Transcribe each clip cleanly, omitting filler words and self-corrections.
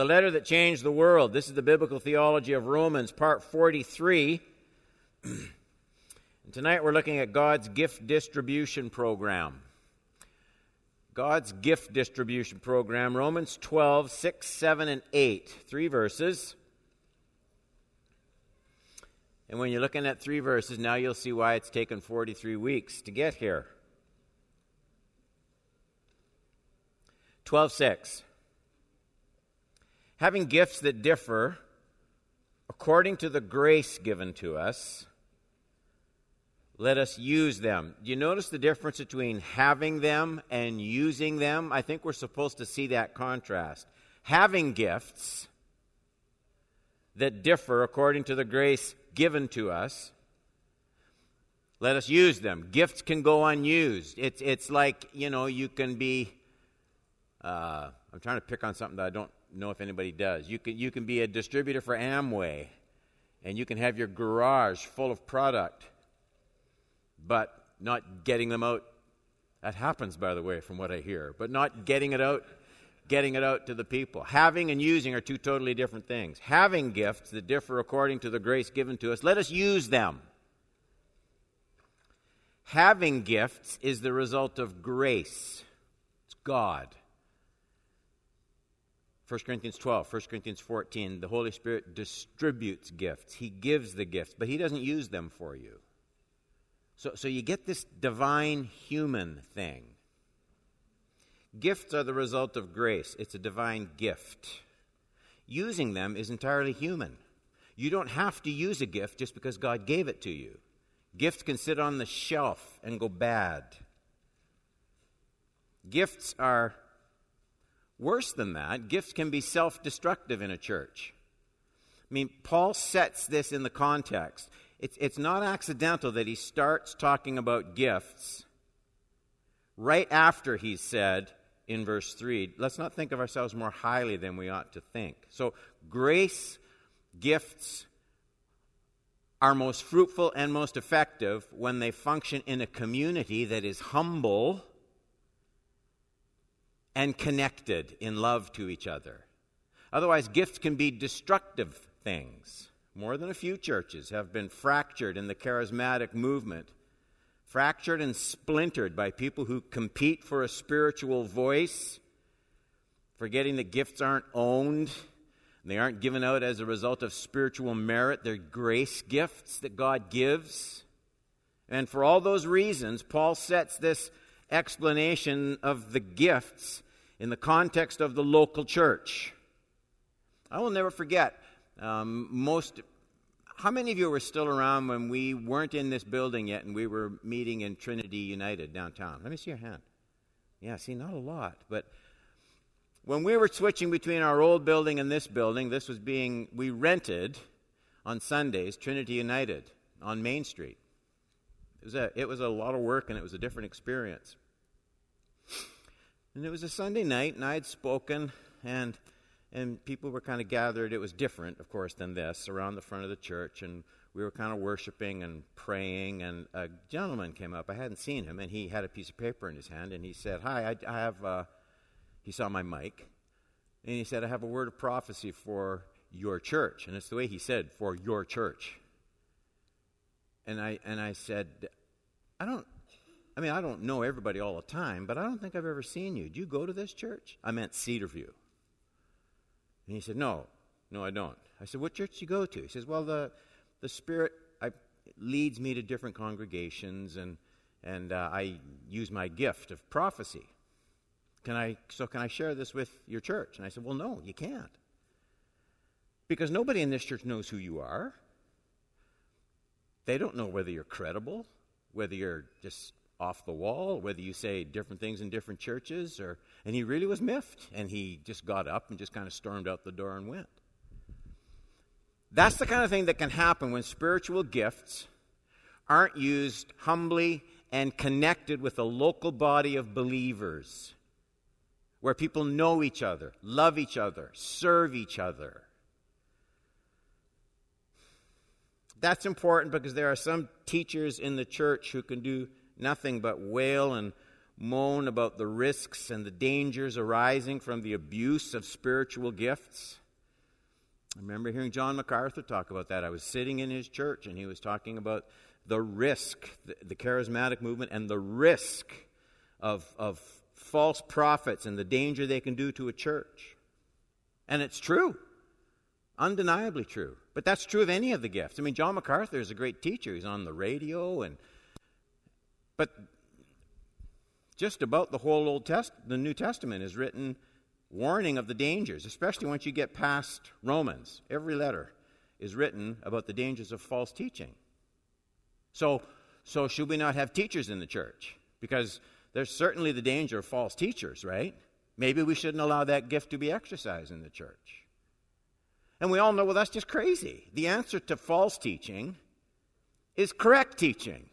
The letter that changed the world. This is the biblical theology of Romans, part 43. And tonight we're looking at God's gift distribution program. God's gift distribution program, Romans 12, 6, 7, and 8. Three verses. And when you're looking at three verses, now you'll see why it's taken 43 weeks to get here. 12:6. Having gifts that differ according to the grace given to us, let us use them. Do you notice the difference between having them and using them? I think we're supposed to see that contrast. Having gifts that differ according to the grace given to us, let us use them. Gifts can go unused. It's like, you can be, I'm trying to pick on something that I don't know if anybody does. You can be a distributor for Amway, and you can have your garage full of product, but not getting them out. That happens, by the way, from what I hear, but not getting it out to the people. Having and using are two totally different things. Having gifts that differ according to the grace given to us, let us use them. Having gifts is the result of grace. It's God. 1 Corinthians 12, 1 Corinthians 14, the Holy Spirit distributes gifts. He gives the gifts, but he doesn't use them for you. So you get this divine human thing. Gifts are the result of grace. It's a divine gift. Using them is entirely human. You don't have to use a gift just because God gave it to you. Gifts can sit on the shelf and go bad. Gifts are worse than that. Gifts can be self-destructive in a church. I mean, Paul sets this in the context. It's not accidental that he starts talking about gifts right after he said, in verse 3, let's not think of ourselves more highly than we ought to think. So grace gifts are most fruitful and most effective when they function in a community that is humble and connected in love to each other. Otherwise, gifts can be destructive things. More than a few churches have been fractured in the charismatic movement, fractured and splintered by people who compete for a spiritual voice, forgetting that gifts aren't owned, and they aren't given out as a result of spiritual merit. They're grace gifts that God gives. And for all those reasons, Paul sets this explanation of the gifts in the context of the local church. I will never forget, how many of you were still around when we weren't in this building yet and we were meeting in Trinity United downtown? Let me see your hand. Yeah, see, not a lot. But when we were switching between our old building and this building, we rented on Sundays Trinity United on Main Street. It was a lot of work and it was a different experience. And it was a Sunday night and I had spoken and people were kind of gathered. It was different, of course, than this, around the front of the church. And we were kind of worshiping and praying. And a gentleman came up. I hadn't seen him. And he had a piece of paper in his hand. And he said, hi, he saw my mic. And he said, I have a word of prophecy for your church. And it's the way he said, for your church. And I said, I don't know everybody all the time, but I don't think I've ever seen you. Do you go to this church? I meant Cedarview. And he said, no, I don't. I said, what church do you go to? He says, well, the Spirit leads me to different congregations, and I use my gift of prophecy. Can I share this with your church? And I said, well, no, you can't. Because nobody in this church knows who you are. They don't know whether you're credible, whether you're just off the wall, whether you say different things in different churches, and he really was miffed, and he just got up and just kind of stormed out the door and went. That's the kind of thing that can happen when spiritual gifts aren't used humbly and connected with a local body of believers, where people know each other, love each other, serve each other. That's important because there are some teachers in the church who can do nothing but wail and moan about the risks and the dangers arising from the abuse of spiritual gifts. I remember hearing John MacArthur talk about that. I was sitting in his church, and he was talking about the risk, the charismatic movement, and the risk of false prophets and the danger they can do to a church. And it's true, undeniably true. But that's true of any of the gifts. I mean, John MacArthur is a great teacher. He's on the radio, but just about the whole the New Testament is written warning of the dangers, especially once you get past Romans. Every letter is written about the dangers of false teaching. So should we not have teachers in the church? Because there's certainly the danger of false teachers, right? Maybe we shouldn't allow that gift to be exercised in the church. And we all know, well, that's just crazy. The answer to false teaching is correct teaching.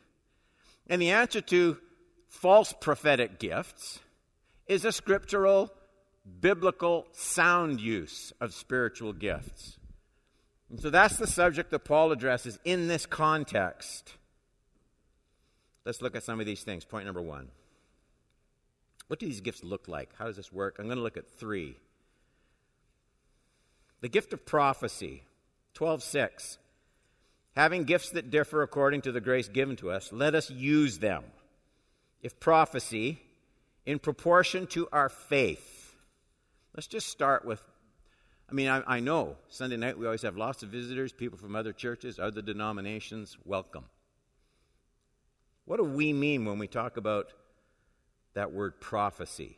And the answer to false prophetic gifts is a scriptural, biblical, sound use of spiritual gifts. And so that's the subject that Paul addresses in this context. Let's look at some of these things. Point number 1. What do these gifts look like? How does this work? I'm going to look at 3. The gift of prophecy, 12:6. Having gifts that differ according to the grace given to us, let us use them. If prophecy, in proportion to our faith. Let's just start with, I know Sunday night we always have lots of visitors, people from other churches, other denominations, welcome. What do we mean when we talk about that word prophecy?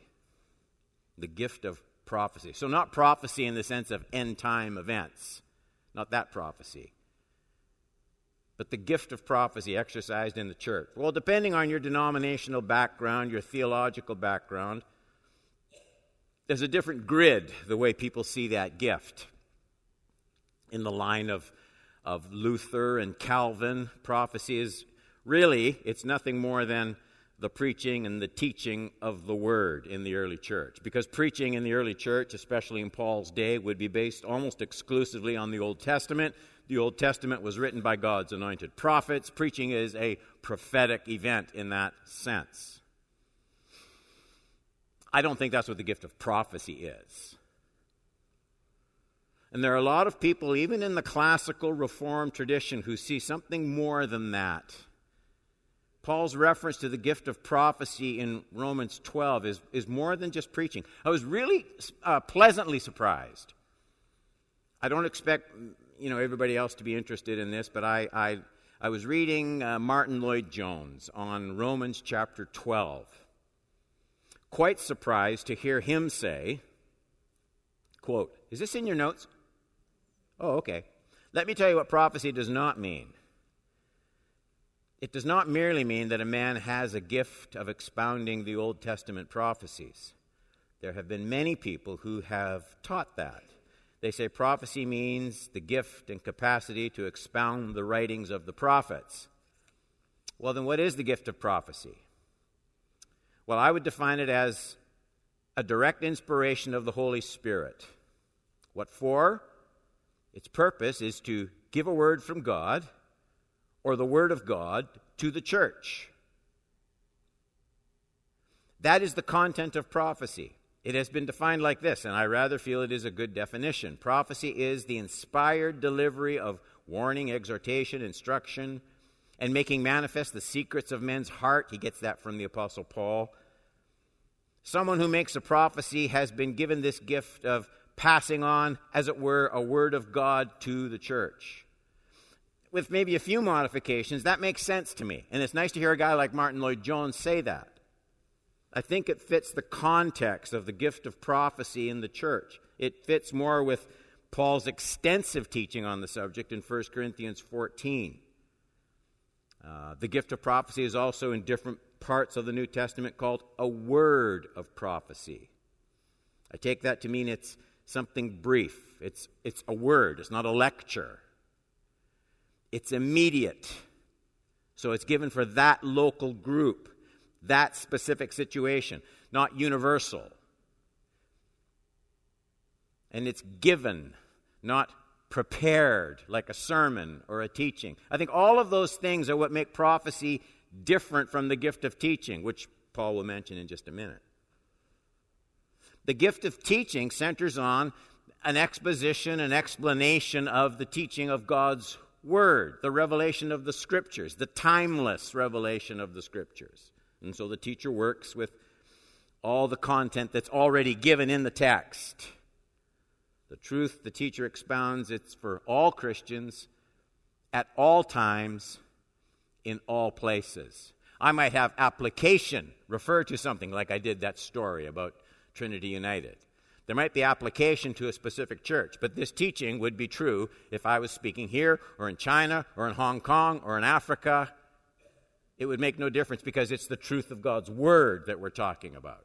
The gift of prophecy. So not prophecy in the sense of end time events, not that prophecy, but the gift of prophecy exercised in the church. Well, depending on your denominational background, your theological background, there's a different grid the way people see that gift. In the line of Luther and Calvin, prophecy is really, it's nothing more than the preaching and the teaching of the word in the early church. Because preaching in the early church, especially in Paul's day, would be based almost exclusively on the Old Testament. The Old Testament was written by God's anointed prophets. Preaching is a prophetic event in that sense. I don't think that's what the gift of prophecy is. And there are a lot of people, even in the classical Reformed tradition, who see something more than that. Paul's reference to the gift of prophecy in Romans 12 is more than just preaching. I was really pleasantly surprised. I don't expect everybody else to be interested in this, but I was reading Martin Lloyd-Jones on Romans chapter 12. Quite surprised to hear him say, quote, is this in your notes? Oh, okay. Let me tell you what prophecy does not mean. It does not merely mean that a man has a gift of expounding the Old Testament prophecies. There have been many people who have taught that. They say prophecy means the gift and capacity to expound the writings of the prophets. Well, then what is the gift of prophecy? Well, I would define it as a direct inspiration of the Holy Spirit. What for? Its purpose is to give a word from God or the Word of God to the church. That is the content of prophecy. It has been defined like this, and I rather feel it is a good definition. Prophecy is the inspired delivery of warning, exhortation, instruction, and making manifest the secrets of men's heart. He gets that from the Apostle Paul. Someone who makes a prophecy has been given this gift of passing on, as it were, a word of God to the church. With maybe a few modifications, that makes sense to me. And it's nice to hear a guy like Martin Lloyd-Jones say that. I think it fits the context of the gift of prophecy in the church. It fits more with Paul's extensive teaching on the subject in 1 Corinthians 14. The gift of prophecy is also in different parts of the New Testament called a word of prophecy. I take that to mean it's something brief. It's a word. It's not a lecture. It's immediate. So it's given for that local group, that specific situation, not universal. And it's given, not prepared, like a sermon or a teaching. I think all of those things are what make prophecy different from the gift of teaching, which Paul will mention in just a minute. The gift of teaching centers on an exposition, an explanation of the teaching of God's Word, the revelation of the Scriptures, the timeless revelation of the Scriptures. And so the teacher works with all the content that's already given in the text. The truth the teacher expounds, it's for all Christians, at all times, in all places. I might have application refer to something like I did that story about Trinity United. There might be application to a specific church, but this teaching would be true if I was speaking here or in China or in Hong Kong or in Africa. It would make no difference because it's the truth of God's Word that we're talking about.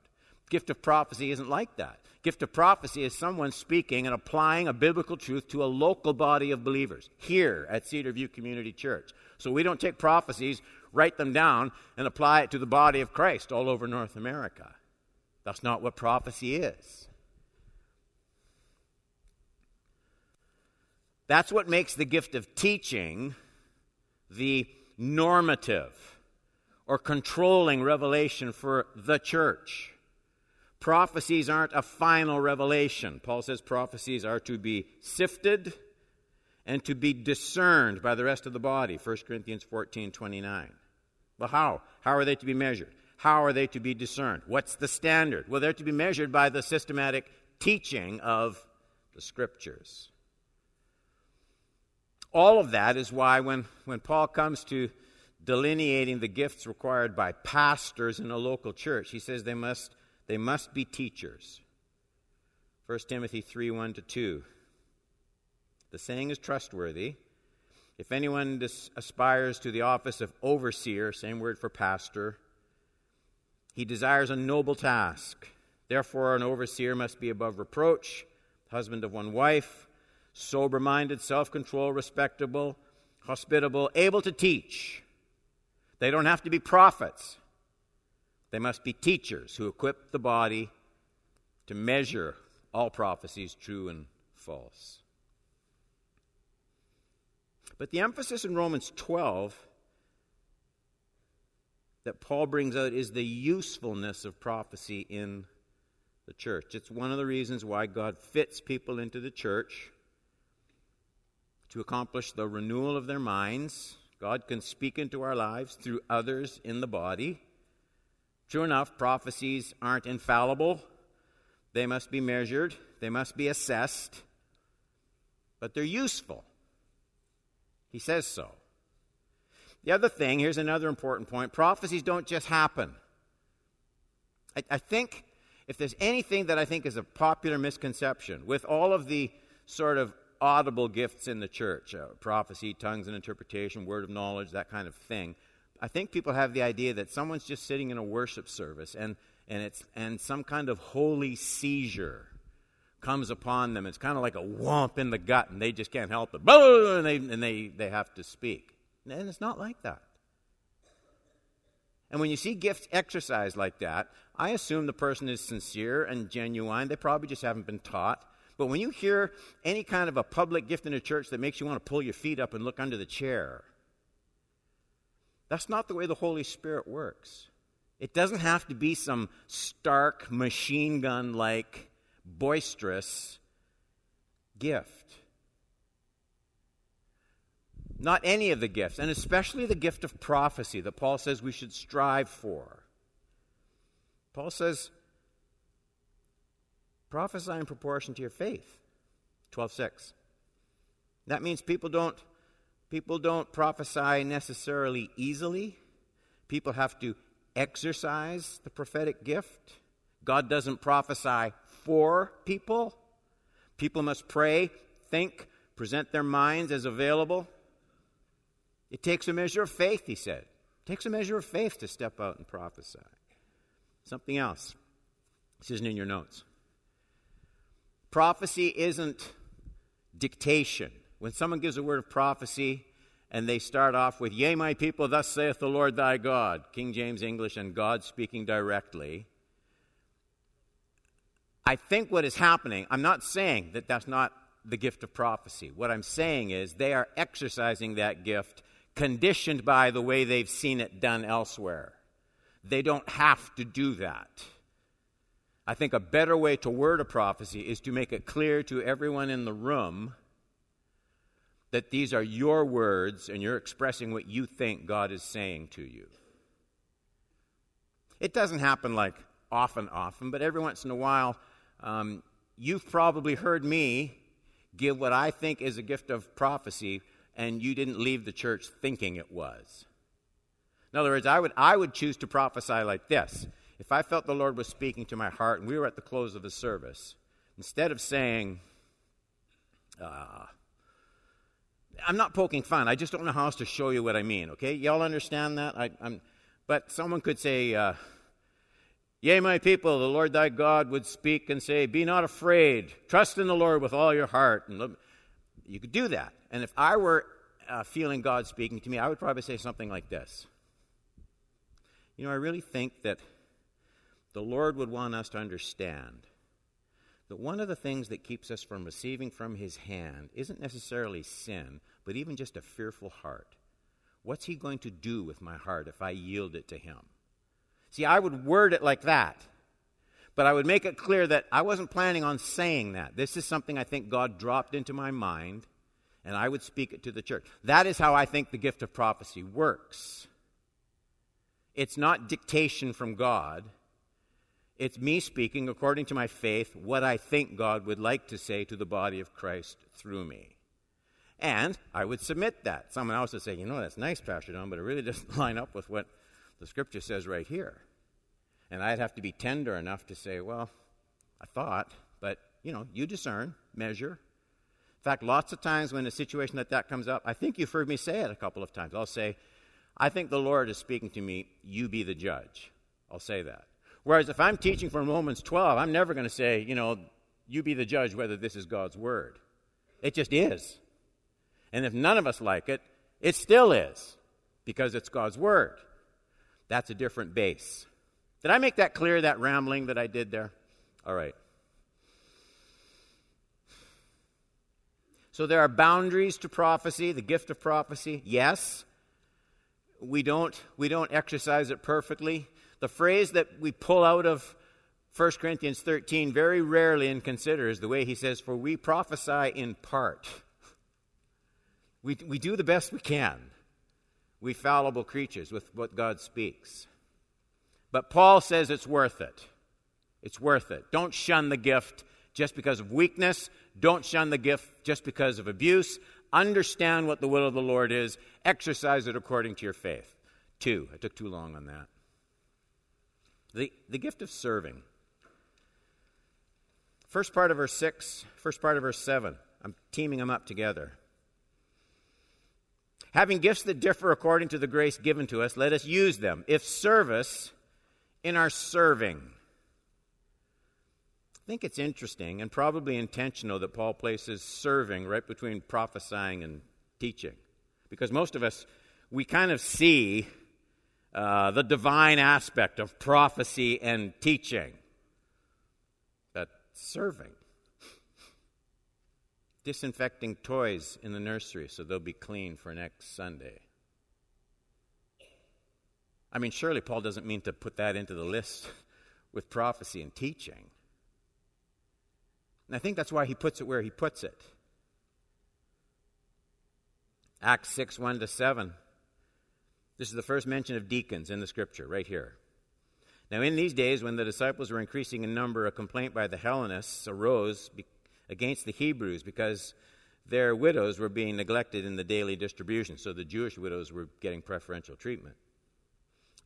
Gift of prophecy isn't like that. Gift of prophecy is someone speaking and applying a biblical truth to a local body of believers here at Cedarview Community Church. So we don't take prophecies, write them down, and apply it to the body of Christ all over North America. That's not what prophecy is. That's what makes the gift of teaching the normative or controlling revelation for the church. Prophecies aren't a final revelation. Paul says prophecies are to be sifted and to be discerned by the rest of the body, 1 Corinthians 14:29. But how? How are they to be measured? How are they to be discerned? What's the standard? Well, they're to be measured by the systematic teaching of the Scriptures. All of that is why when Paul comes to delineating the gifts required by pastors in a local church, he says they must be teachers. 1 Timothy 3:1-2. The saying is trustworthy. If anyone aspires to the office of overseer, same word for pastor, he desires a noble task. Therefore, an overseer must be above reproach, husband of one wife, sober-minded, self-controlled, respectable, hospitable, able to teach. They don't have to be prophets. They must be teachers who equip the body to measure all prophecies, true and false. But the emphasis in Romans 12 that Paul brings out is the usefulness of prophecy in the church. It's one of the reasons why God fits people into the church to accomplish the renewal of their minds. God can speak into our lives through others in the body. True enough, prophecies aren't infallible. They must be measured. They must be assessed. But they're useful. He says so. The other thing, here's another important point. Prophecies don't just happen. I think if there's anything that I think is a popular misconception with all of the sort of audible gifts in the church, prophecy, tongues and interpretation, word of knowledge, that kind of thing, I think people have the idea that someone's just sitting in a worship service and some kind of holy seizure comes upon them. It's kind of like a whomp in the gut, and they just can't help it. And they have to speak. And it's not like that. And when you see gifts exercised like that, I assume the person is sincere and genuine. They probably just haven't been taught. But when you hear any kind of a public gift in a church that makes you want to pull your feet up and look under the chair, that's not the way the Holy Spirit works. It doesn't have to be some stark, machine gun-like, boisterous gift. Not any of the gifts, and especially the gift of prophecy that Paul says we should strive for. Paul says, prophesy in proportion to your faith, 12:6. That means people don't prophesy necessarily easily. People have to exercise the prophetic gift. God doesn't prophesy for people. People must pray, think, present their minds as available. It takes a measure of faith, he said. It takes a measure of faith to step out and prophesy. Something else. This isn't in your notes. Prophecy isn't dictation. When someone gives a word of prophecy and they start off with, "Yea, my people, thus saith the Lord thy God," King James English and God speaking directly, I think what is happening, I'm not saying that that's not the gift of prophecy. What I'm saying is they are exercising that gift conditioned by the way they've seen it done elsewhere. They don't have to do that. I think a better way to word a prophecy is to make it clear to everyone in the room that these are your words and you're expressing what you think God is saying to you. It doesn't happen like often, but every once in a while, you've probably heard me give what I think is a gift of prophecy, and you didn't leave the church thinking it was. In other words, I would choose to prophesy like this. If I felt the Lord was speaking to my heart and we were at the close of the service, instead of saying, I'm not poking fun. I just don't know how else to show you what I mean, okay? Y'all understand that? But someone could say, Yea, my people, the Lord thy God would speak and say, be not afraid. Trust in the Lord with all your heart. And you could do that. And if I were feeling God speaking to me, I would probably say something like this. You know, I really think that the Lord would want us to understand that one of the things that keeps us from receiving from his hand isn't necessarily sin, but even just a fearful heart. What's he going to do with my heart if I yield it to him? See, I would word it like that, but I would make it clear that I wasn't planning on saying that. This is something I think God dropped into my mind, and I would speak it to the church. That is how I think the gift of prophecy works. It's not dictation from God. It's me speaking, according to my faith, what I think God would like to say to the body of Christ through me. And I would submit that. Someone else would say, you know, that's nice, Pastor Don, but it really doesn't line up with what the Scripture says right here. And I'd have to be tender enough to say, well, I thought, but, you know, you discern, measure. In fact, lots of times when a situation like that comes up, I think you've heard me say it a couple of times. I'll say, I think the Lord is speaking to me, you be the judge. I'll say that. Whereas if I'm teaching from Romans 12, I'm never going to say, you know, you be the judge whether this is God's word. It just is. And if none of us like it, it still is because it's God's word. That's a different base. Did I make that clear, that rambling that I did there? All right. So there are boundaries to prophecy, the gift of prophecy. Yes. We don't exercise it perfectly. The phrase that we pull out of 1 Corinthians 13 very rarely and consider is the way he says, for we prophesy in part. We do the best we can. We fallible creatures with what God speaks. But Paul says it's worth it. It's worth it. Don't shun the gift just because of weakness. Don't shun the gift just because of abuse. Understand what the will of the Lord is. Exercise it according to your faith. 2. I took too long on that. The gift of serving. First part of verse 6, first part of verse 7. I'm teaming them up together. Having gifts that differ according to the grace given to us, let us use them. If service, in our serving. I think it's interesting and probably intentional that Paul places serving right between prophesying and teaching. Because most of us, we kind of see the divine aspect of prophecy and teaching. But serving. Disinfecting toys in the nursery so they'll be clean for next Sunday. I mean, surely Paul doesn't mean to put that into the list with prophecy and teaching. And I think that's why he puts it where he puts it. Acts 6, 1 to 7. This is the first mention of deacons in the Scripture, right here. Now, in these days, when the disciples were increasing in number, a complaint by the Hellenists arose against the Hebrews because their widows were being neglected in the daily distribution, so the Jewish widows were getting preferential treatment.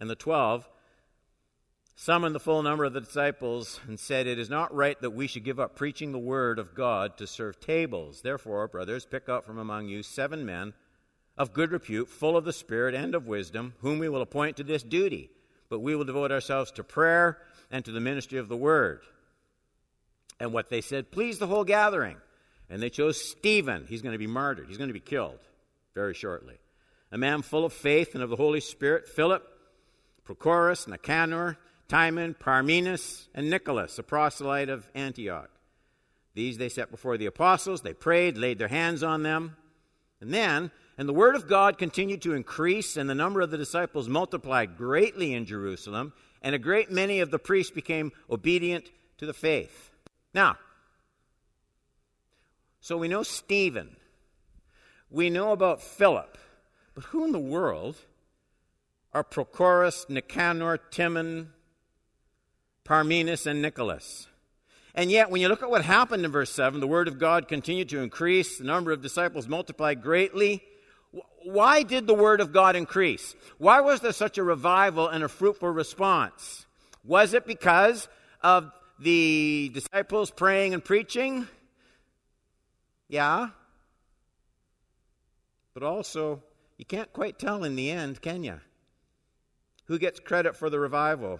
And the 12 summoned the full number of the disciples and said, it is not right that we should give up preaching the word of God to serve tables. Therefore, brothers, pick out from among you 7 men, of good repute, full of the Spirit and of wisdom, whom we will appoint to this duty. But we will devote ourselves to prayer and to the ministry of the word. And what they said pleased the whole gathering. And they chose Stephen. He's going to be martyred. He's going to be killed very shortly. A man full of faith and of the Holy Spirit, Philip, Prochorus, Nicanor, Timon, Parmenas, and Nicholas, a proselyte of Antioch. These they set before the apostles. They prayed, laid their hands on them. And the word of God continued to increase, and the number of the disciples multiplied greatly in Jerusalem, and a great many of the priests became obedient to the faith. Now, so we know Stephen. We know about Philip. But who in the world are Prochorus, Nicanor, Timon, Parmenas, and Nicholas? And yet, when you look at what happened in verse 7, the word of God continued to increase, the number of disciples multiplied greatly. Why did the word of God increase? Why was there such a revival and a fruitful response? Was it because of the disciples praying and preaching? Yeah. But also, you can't quite tell in the end, can you? Who gets credit for the revival?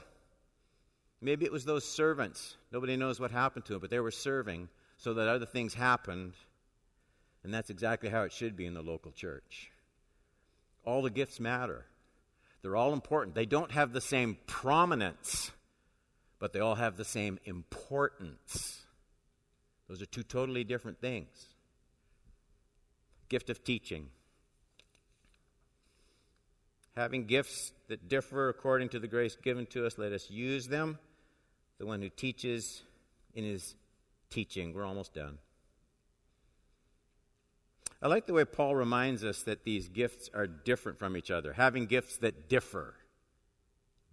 Maybe it was those servants. Nobody knows what happened to them, but they were serving so that other things happened. And that's exactly how it should be in the local church. All the gifts matter. They're all important. They don't have the same prominence, but they all have the same importance. Those are two totally different things. Gift of teaching. Having gifts that differ according to the grace given to us, let us use them. The one who teaches in his teaching. We're almost done. I like the way Paul reminds us that these gifts are different from each other. Having gifts that differ.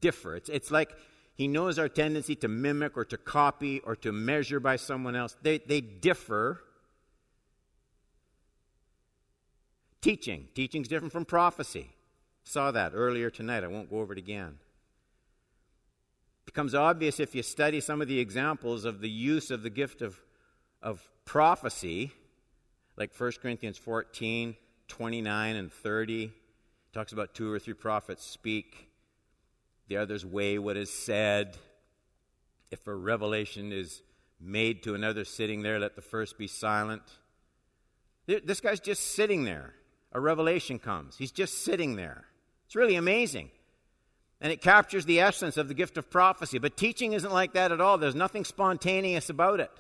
It's like he knows our tendency to mimic or to copy or to measure by someone else. They differ. Teaching. Teaching's different from prophecy. Saw that earlier tonight. I won't go over it again. It becomes obvious if you study some of the examples of the use of the gift of prophecy, like 1 Corinthians 14, 29, and 30. It talks about 2 or 3 prophets speak. The others weigh what is said. If a revelation is made to another sitting there, let the first be silent. This guy's just sitting there. A revelation comes. He's just sitting there. It's really amazing. And it captures the essence of the gift of prophecy. But teaching isn't like that at all. There's nothing spontaneous about it.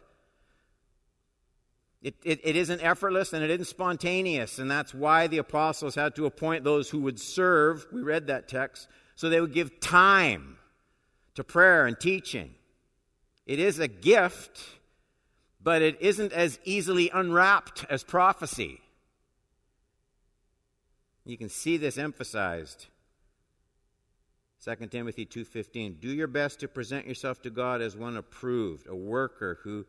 It isn't effortless and it isn't spontaneous. And that's why the apostles had to appoint those who would serve. We read that text. So they would give time to prayer and teaching. It is a gift, but it isn't as easily unwrapped as prophecy. You can see this emphasized. 2 Timothy 2:15, do your best to present yourself to God as one approved, a worker who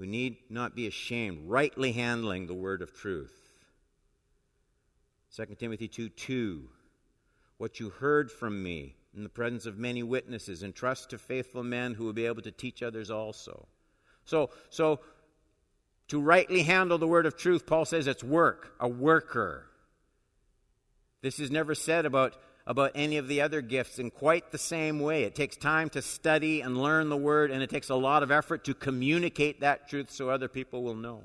need not be ashamed, rightly handling the word of truth. 2 Timothy 2:2, what you heard from me in the presence of many witnesses, entrust to faithful men who will be able to teach others also. So to rightly handle the word of truth, Paul says it's work, a worker. This is never said about any of the other gifts in quite the same way. It takes time to study and learn the word, and it takes a lot of effort to communicate that truth so other people will know.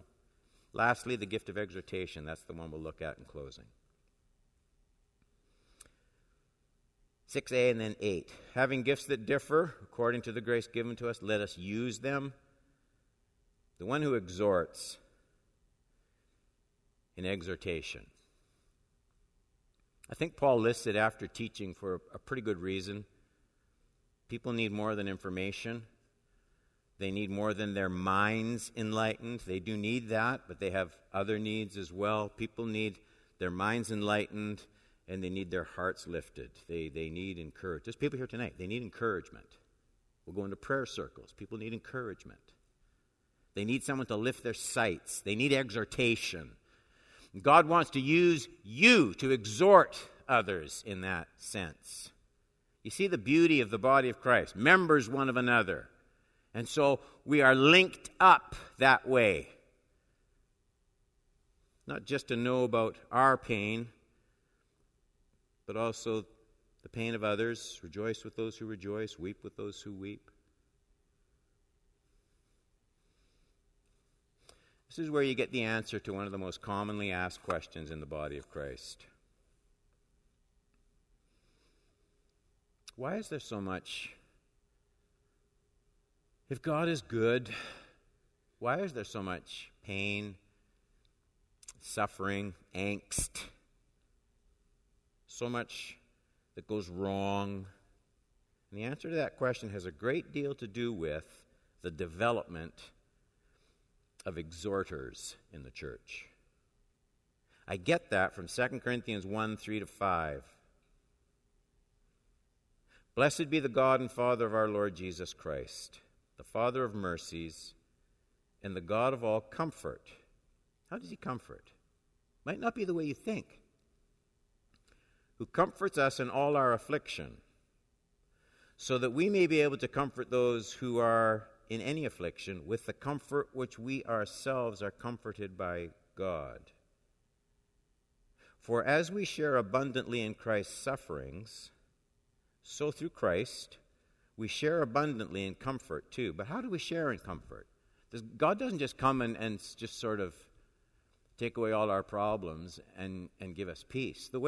Lastly, the gift of exhortation. That's the one we'll look at in closing. 6a and then 8. Having gifts that differ according to the grace given to us, let us use them. The one who exhorts in exhortation. I think Paul lists it after teaching for a pretty good reason. People need more than information. They need more than their minds enlightened. They do need that, but they have other needs as well. People need their minds enlightened, and they need their hearts lifted. They need encouragement. There's people here tonight. They need encouragement. We'll go into prayer circles. People need encouragement. They need someone to lift their sights. They need exhortation. God wants to use you to exhort others in that sense. You see the beauty of the body of Christ, members one of another. And so we are linked up that way. Not just to know about our pain, but also the pain of others. Rejoice with those who rejoice, weep with those who weep. This is where you get the answer to one of the most commonly asked questions in the body of Christ. Why is there so much? If God is good, why is there so much pain, suffering, angst, so much that goes wrong. And the answer to that question has a great deal to do with the development of exhorters in the church. I get that from 2 Corinthians 1, 3-5. Blessed be the God and Father of our Lord Jesus Christ, the Father of mercies, and the God of all comfort. How does he comfort? Might not be the way you think. Who comforts us in all our affliction, so that we may be able to comfort those who are in any affliction with the comfort which we ourselves are comforted by God. For as we share abundantly in Christ's sufferings, so through Christ we share abundantly in comfort too. But how do we share in comfort? God doesn't just come and just sort of take away all our problems and give us peace. The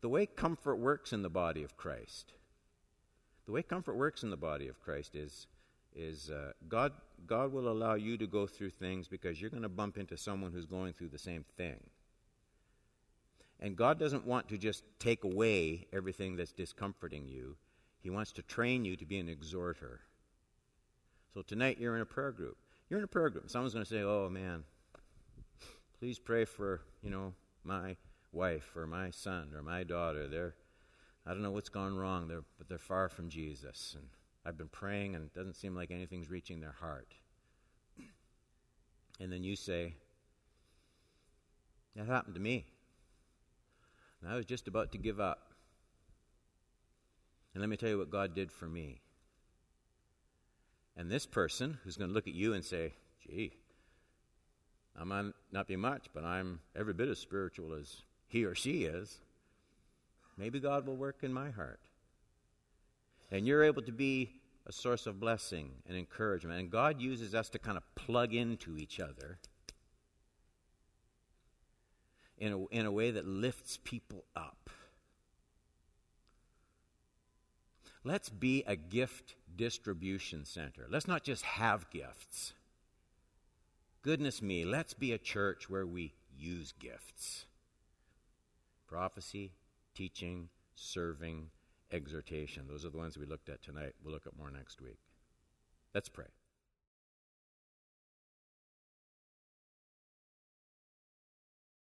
way comfort works in the body of Christ, is God will allow you to go through things because you're going to bump into someone who's going through the same thing. And God doesn't want to just take away everything that's discomforting you. He wants to train you to be an exhorter. So tonight you're in a prayer group. Someone's going to say, oh, man, please pray for, my wife or my son or my daughter. I don't know what's gone wrong, but they're far from Jesus. And I've been praying, and it doesn't seem like anything's reaching their heart. And then you say, that happened to me. And I was just about to give up. And let me tell you what God did for me. And this person who's going to look at you and say, gee, I might not be much, but I'm every bit as spiritual as he or she is. Maybe God will work in my heart. And you're able to be a source of blessing and encouragement. And God uses us to kind of plug into each other in a way that lifts people up. Let's be a gift distribution center. Let's not just have gifts. Goodness me, let's be a church where we use gifts. Prophecy, teaching, serving, exhortation. Those are the ones we looked at tonight. We'll look at more next week. Let's pray.